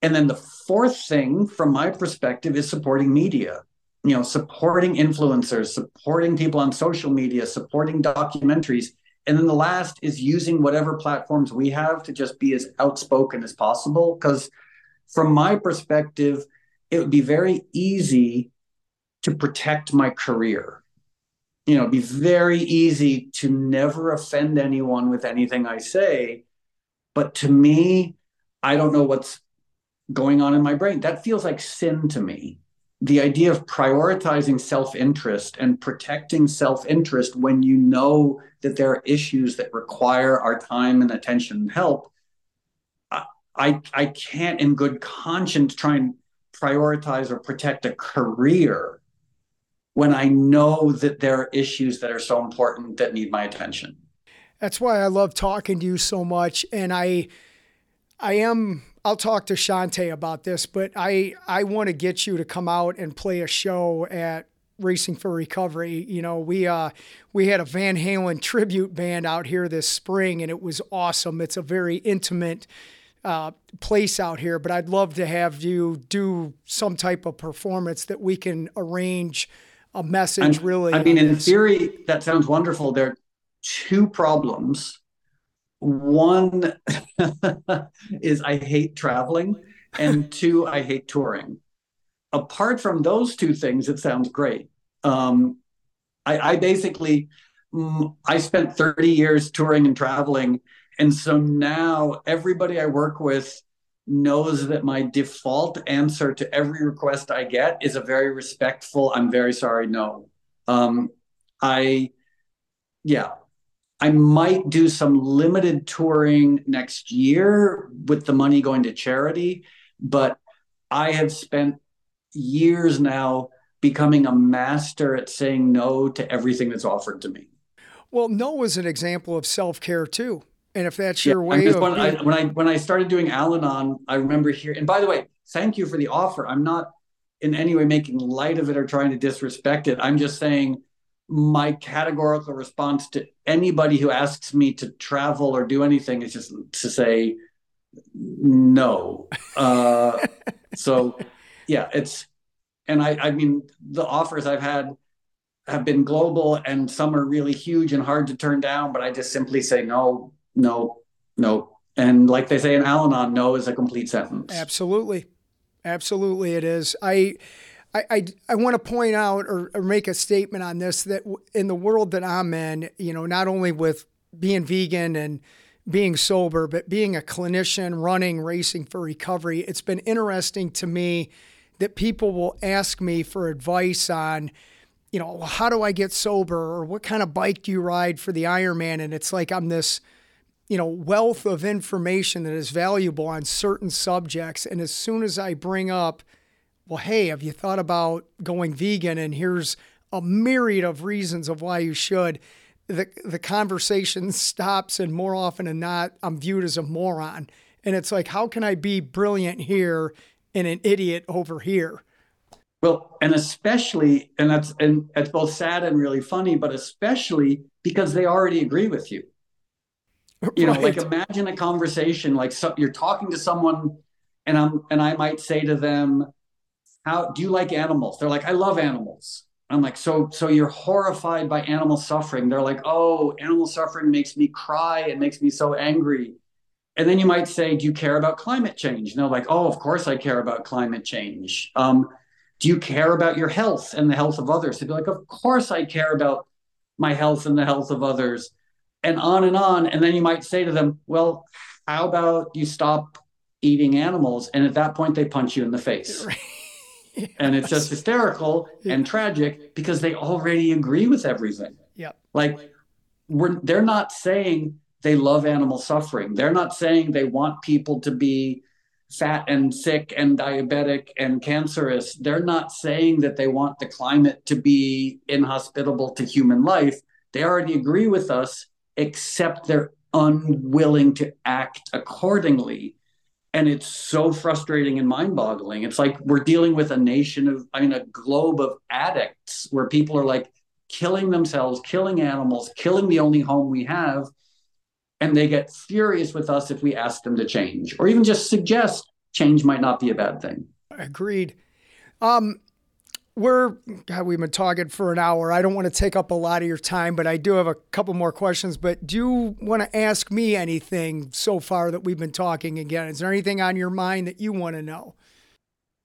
and then the fourth thing from my perspective is supporting media, you know, supporting influencers, supporting people on social media, supporting documentaries. And then the last is using whatever platforms we have to just be as outspoken as possible. Because from my perspective, it would be very easy to protect my career. You know, it'd be very easy to never offend anyone with anything I say. But to me, I don't know what's going on in my brain. That feels like sin to me. The idea of prioritizing self-interest and protecting self-interest when you know that there are issues that require our time and attention and help. I, I, I can't in good conscience try and prioritize or protect a career when I know that there are issues that are so important that need my attention. That's why I love talking to you so much. And I I am, I'll talk to Shante about this, but I, I want to get you to come out and play a show at Racing for Recovery, you know, we uh, we had a Van Halen tribute band out here this spring, and it was awesome. It's a very intimate uh, place out here, but I'd love to have you do some type of performance that we can arrange a message. And, really, I mean, in this. Theory, that sounds wonderful. There are two problems. One is I hate traveling, and two, I hate touring. Apart from those two things, it sounds great. Um, I, I basically, mm, I spent thirty years touring and traveling. And so now everybody I work with knows that my default answer to every request I get is a very respectful, I'm very sorry, no. Um, I, yeah, I might do some limited touring next year with the money going to charity, but I have spent years now becoming a master at saying no to everything that's offered to me. Well, no is an example of self-care too. And if that's yeah, your way of when, being... I, when I when I started doing Al-Anon, I remember here, and by the way, thank you for the offer. I'm not in any way making light of it or trying to disrespect it. I'm just saying my categorical response to anybody who asks me to travel or do anything is just to say no. Uh, so yeah, it's, and I, I mean, the offers I've had have been global, and some are really huge and hard to turn down, but I just simply say no, no, no. And like they say in Al-Anon, no is a complete sentence. Absolutely. Absolutely it is. I, I, I, I want to point out or, or make a statement on this, that in the world that I'm in, you know, not only with being vegan and being sober, but being a clinician running Racing for Recovery, it's been interesting to me that people will ask me for advice on, you know, how do I get sober, or what kind of bike do you ride for the Ironman? And it's like I'm this, you know, wealth of information that is valuable on certain subjects. And as soon as I bring up, well, hey, have you thought about going vegan? And here's a myriad of reasons of why you should. The the conversation stops, and more often than not, I'm viewed as a moron. And it's like, how can I be brilliant here and an idiot over here? Well, and especially, and that's and that's both sad and really funny, but especially because they already agree with you. You right. know, like imagine a conversation, like so, you're talking to someone, and I'm and I might say to them, "How do you like animals?" They're like, "I love animals." I'm like, so so you're horrified by animal suffering. They're like, oh, animal suffering makes me cry. It makes me so angry. And then you might say, do you care about climate change? And they're like, oh, of course I care about climate change. Um, do you care about your health and the health of others? They'd be like, of course I care about my health and the health of others. And on and on. And then you might say to them, well, how about you stop eating animals? And at that point, they punch you in the face. Right. Yes. And it's just hysterical yeah. and tragic because they already agree with everything. Yeah. Like we're they're not saying they love animal suffering. They're not saying they want people to be fat and sick and diabetic and cancerous. They're not saying that they want the climate to be inhospitable to human life. They already agree with us, except they're unwilling to act accordingly. And it's so frustrating and mind-boggling. It's like we're dealing with a nation of, I mean, a globe of addicts where people are like killing themselves, killing animals, killing the only home we have. And they get furious with us if we ask them to change, or even just suggest change might not be a bad thing. Agreed. Um, we're, God, we've been talking for an hour. I don't want to take up a lot of your time, but I do have a couple more questions. But do you want to ask me anything so far that we've been talking again? Is there anything on your mind that you want to know?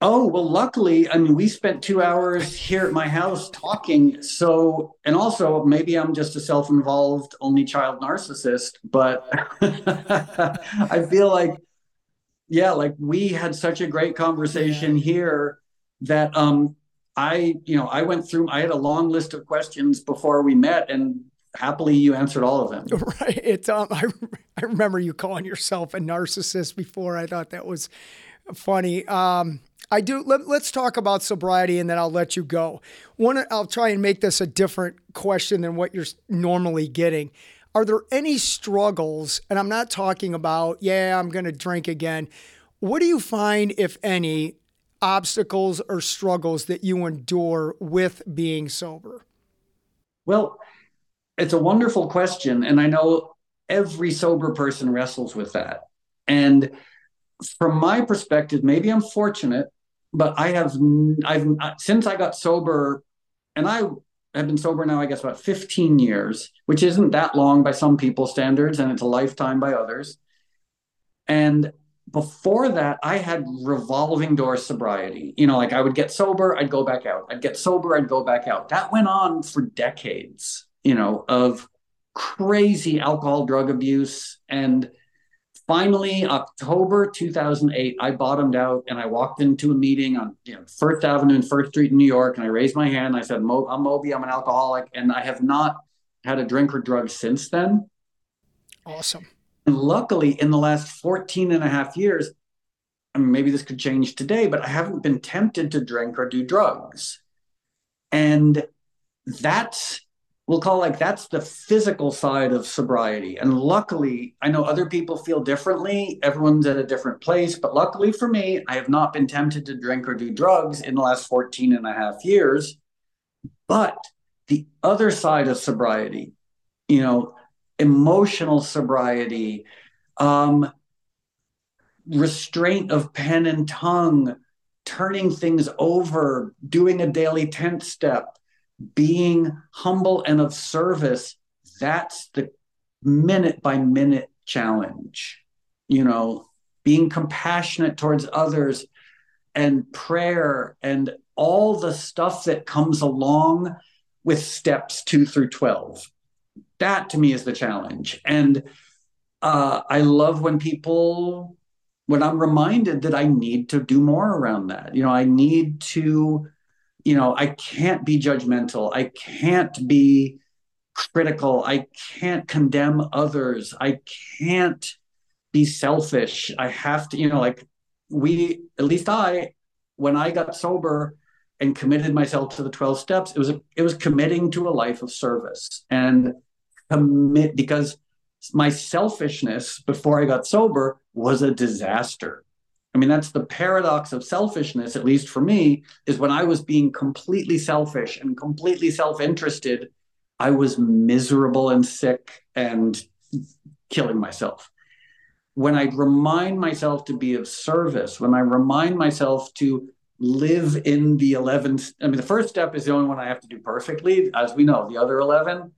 Oh, well, luckily, I mean, we spent two hours here at my house talking. So, and also maybe I'm just a self-involved only child narcissist, but I feel like, yeah, like we had such a great conversation yeah. here that, um, I, you know, I went through, I had a long list of questions before we met, and happily you answered all of them. Right. It's, um, I, I remember you calling yourself a narcissist before. I thought that was funny. Um, I do. Let, let's talk about sobriety, and then I'll let you go. One, I'll try and make this a different question than what you're normally getting. Are there any struggles? And I'm not talking about, yeah, I'm going to drink again. What do you find, if any, obstacles or struggles that you endure with being sober? Well, it's a wonderful question. And I know every sober person wrestles with that. And from my perspective, maybe I'm fortunate, but I have, I've since I got sober, and I have been sober now, I guess, about fifteen years, which isn't that long by some people's standards, and it's a lifetime by others. And before that, I had revolving door sobriety. You know, like I would get sober, I'd go back out. I'd get sober, I'd go back out. That went on for decades, you know, of crazy alcohol, drug abuse. And finally, October two thousand eight, I bottomed out and I walked into a meeting on you know, First Avenue and First Street in New York. And I raised my hand. And I said, Mo- I'm Moby, I'm an alcoholic. And I have not had a drink or drug since then. Awesome. And luckily, in the last fourteen and a half years, I mean, maybe this could change today, but I haven't been tempted to drink or do drugs. And that's, we'll call like, that's the physical side of sobriety. And luckily, I know other people feel differently. Everyone's at a different place. But luckily for me, I have not been tempted to drink or do drugs in the last fourteen and a half years. But the other side of sobriety, you know, emotional sobriety, um, restraint of pen and tongue, turning things over, doing a daily tenth step, being humble and of service. That's the minute by minute challenge, you know, being compassionate towards others and prayer and all the stuff that comes along with steps two through twelve. That to me is the challenge. And uh, I love when people, when I'm reminded that I need to do more around that. You know, I need to, you know, I can't be judgmental. I can't be critical. I can't condemn others. I can't be selfish. I have to, you know, like we, at least I, when I got sober and committed myself to the twelve steps, it was, a, it was committing to a life of service. And commit, because my selfishness before I got sober was a disaster. I mean, that's the paradox of selfishness, at least for me, is when I was being completely selfish and completely self-interested, I was miserable and sick and killing myself. When I remind myself to be of service, when I remind myself to live in the eleventh, I mean, the first step is the only one I have to do perfectly. As we know, the other eleven,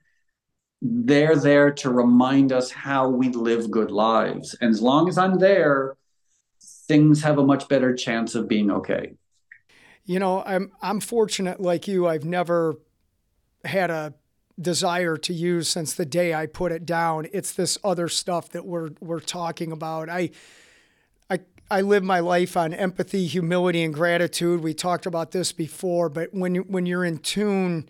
they're there to remind us how we live good lives. And as long as I'm there, things have a much better chance of being okay. You know, I'm I'm fortunate like you. I've never had a desire to use since the day I put it down. It's this other stuff that we're we're talking about. I I I live my life on empathy, humility, and gratitude. We talked about this before, but when you, when you're in tune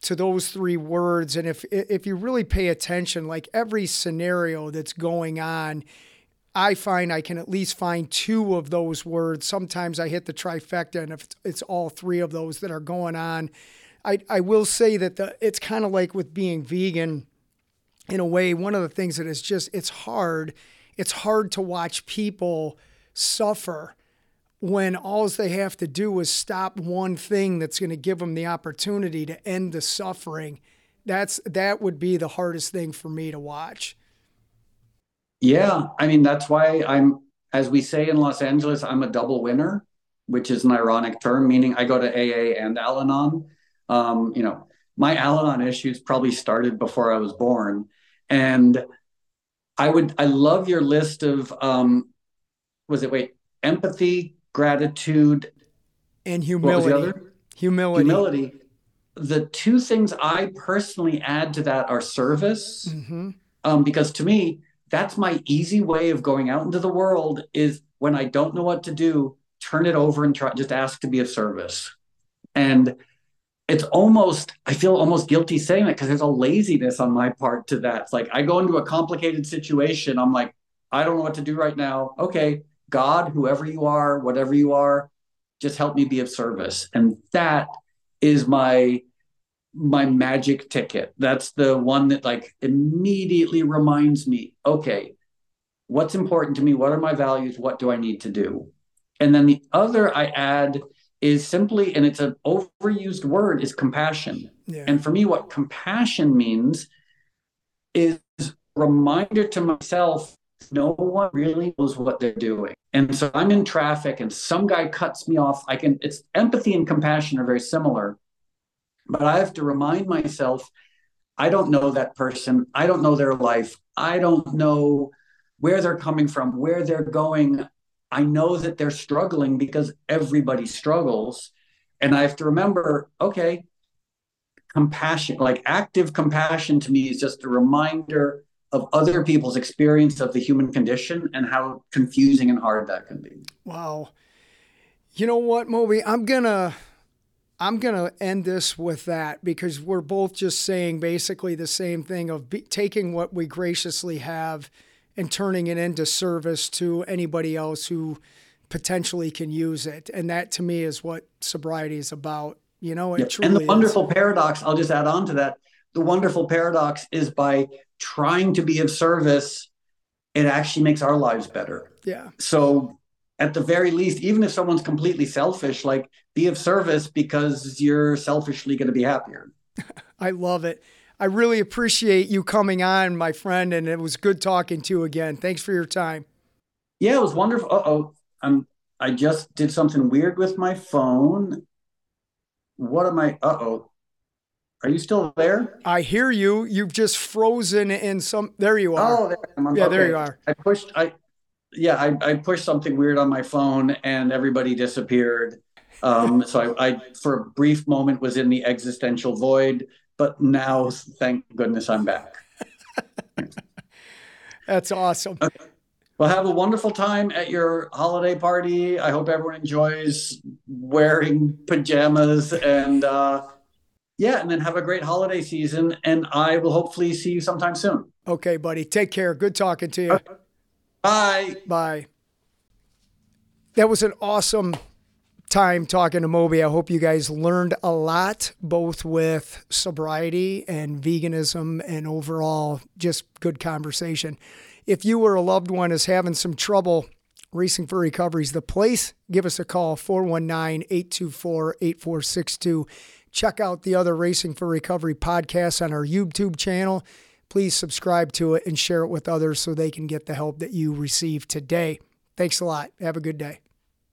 to those three words, and if if you really pay attention, like every scenario that's going on, I find I can at least find two of those words. Sometimes I hit the trifecta, and if it's, it's all three of those that are going on. I I will say that the it's kind of like with being vegan, in a way. One of the things that is just it's hard, it's hard to watch people suffer when all they have to do is stop one thing that's going to give them the opportunity to end the suffering. That's that would be the hardest thing for me to watch. Yeah, I mean, that's why I'm, as we say in Los Angeles, I'm a double winner, which is an ironic term, meaning I go to A A and Al-Anon. Um, you know, my Al-Anon issues probably started before I was born. And I would, I love your list of, um, was it, wait, empathy, gratitude, and humility. What was the other? Humility. Humility. The two things I personally add to that are service, mm-hmm. um, because to me, that's my easy way of going out into the world. Is when I don't know what to do, turn it over and try, just ask to be of service. And it's almost, I feel almost guilty saying that because there's a laziness on my part to that. It's like I go into a complicated situation. I'm like, I don't know what to do right now. Okay, God, whoever you are, whatever you are, just help me be of service. And that is my my magic ticket. That's the one that like immediately reminds me, okay, what's important to me? What are my values? What do I need to do? And then the other I add is simply, and it's an overused word, is compassion. Yeah. And for me, what compassion means is reminder to myself, no one really knows what they're doing. And so I'm in traffic and some guy cuts me off. I can, it's empathy and compassion are very similar, but I have to remind myself, I don't know that person. I don't know their life. I don't know where they're coming from, where they're going. I know that they're struggling because everybody struggles. And I have to remember, okay, compassion, like active compassion to me is just a reminder of other people's experience of the human condition and how confusing and hard that can be. Wow. You know what, Moby? I'm going to I'm going to end this with that, because we're both just saying basically the same thing of be, taking what we graciously have and turning it into service to anybody else who potentially can use it. And that to me is what sobriety is about. You know, it yeah. truly And the wonderful is. paradox, I'll just add on to that. The wonderful paradox is by trying to be of service, it actually makes our lives better. Yeah. So at the very least, even if someone's completely selfish, like be of service because you're selfishly going to be happier. I love it. I really appreciate you coming on, my friend. And it was good talking to you again. Thanks for your time. Yeah, it was wonderful. Uh-oh. I'm, I just did something weird with my phone. What am I? Uh-oh. Are you still there? I hear you. You've just frozen in some. There you are. Oh, there I am. Yeah, okay. There you are. I pushed. I, yeah, I, I pushed something weird on my phone, and everybody disappeared. Um, so I, I, for a brief moment, was in the existential void, but now, thank goodness, I'm back. That's awesome. Okay. Well, have a wonderful time at your holiday party. I hope everyone enjoys wearing pajamas and. Uh, Yeah, and then have a great holiday season, and I will hopefully see you sometime soon. Okay, buddy. Take care. Good talking to you. Bye. Bye. That was an awesome time talking to Moby. I hope you guys learned a lot, both with sobriety and veganism, and overall just good conversation. If you or a loved one is having some trouble, Racing for Recovery is the place. Give us a call, four one nine, eight two four, eight four six two. Check out the other Racing for Recovery podcasts on our YouTube channel. Please subscribe to it and share it with others so they can get the help that you received today. Thanks a lot. Have a good day.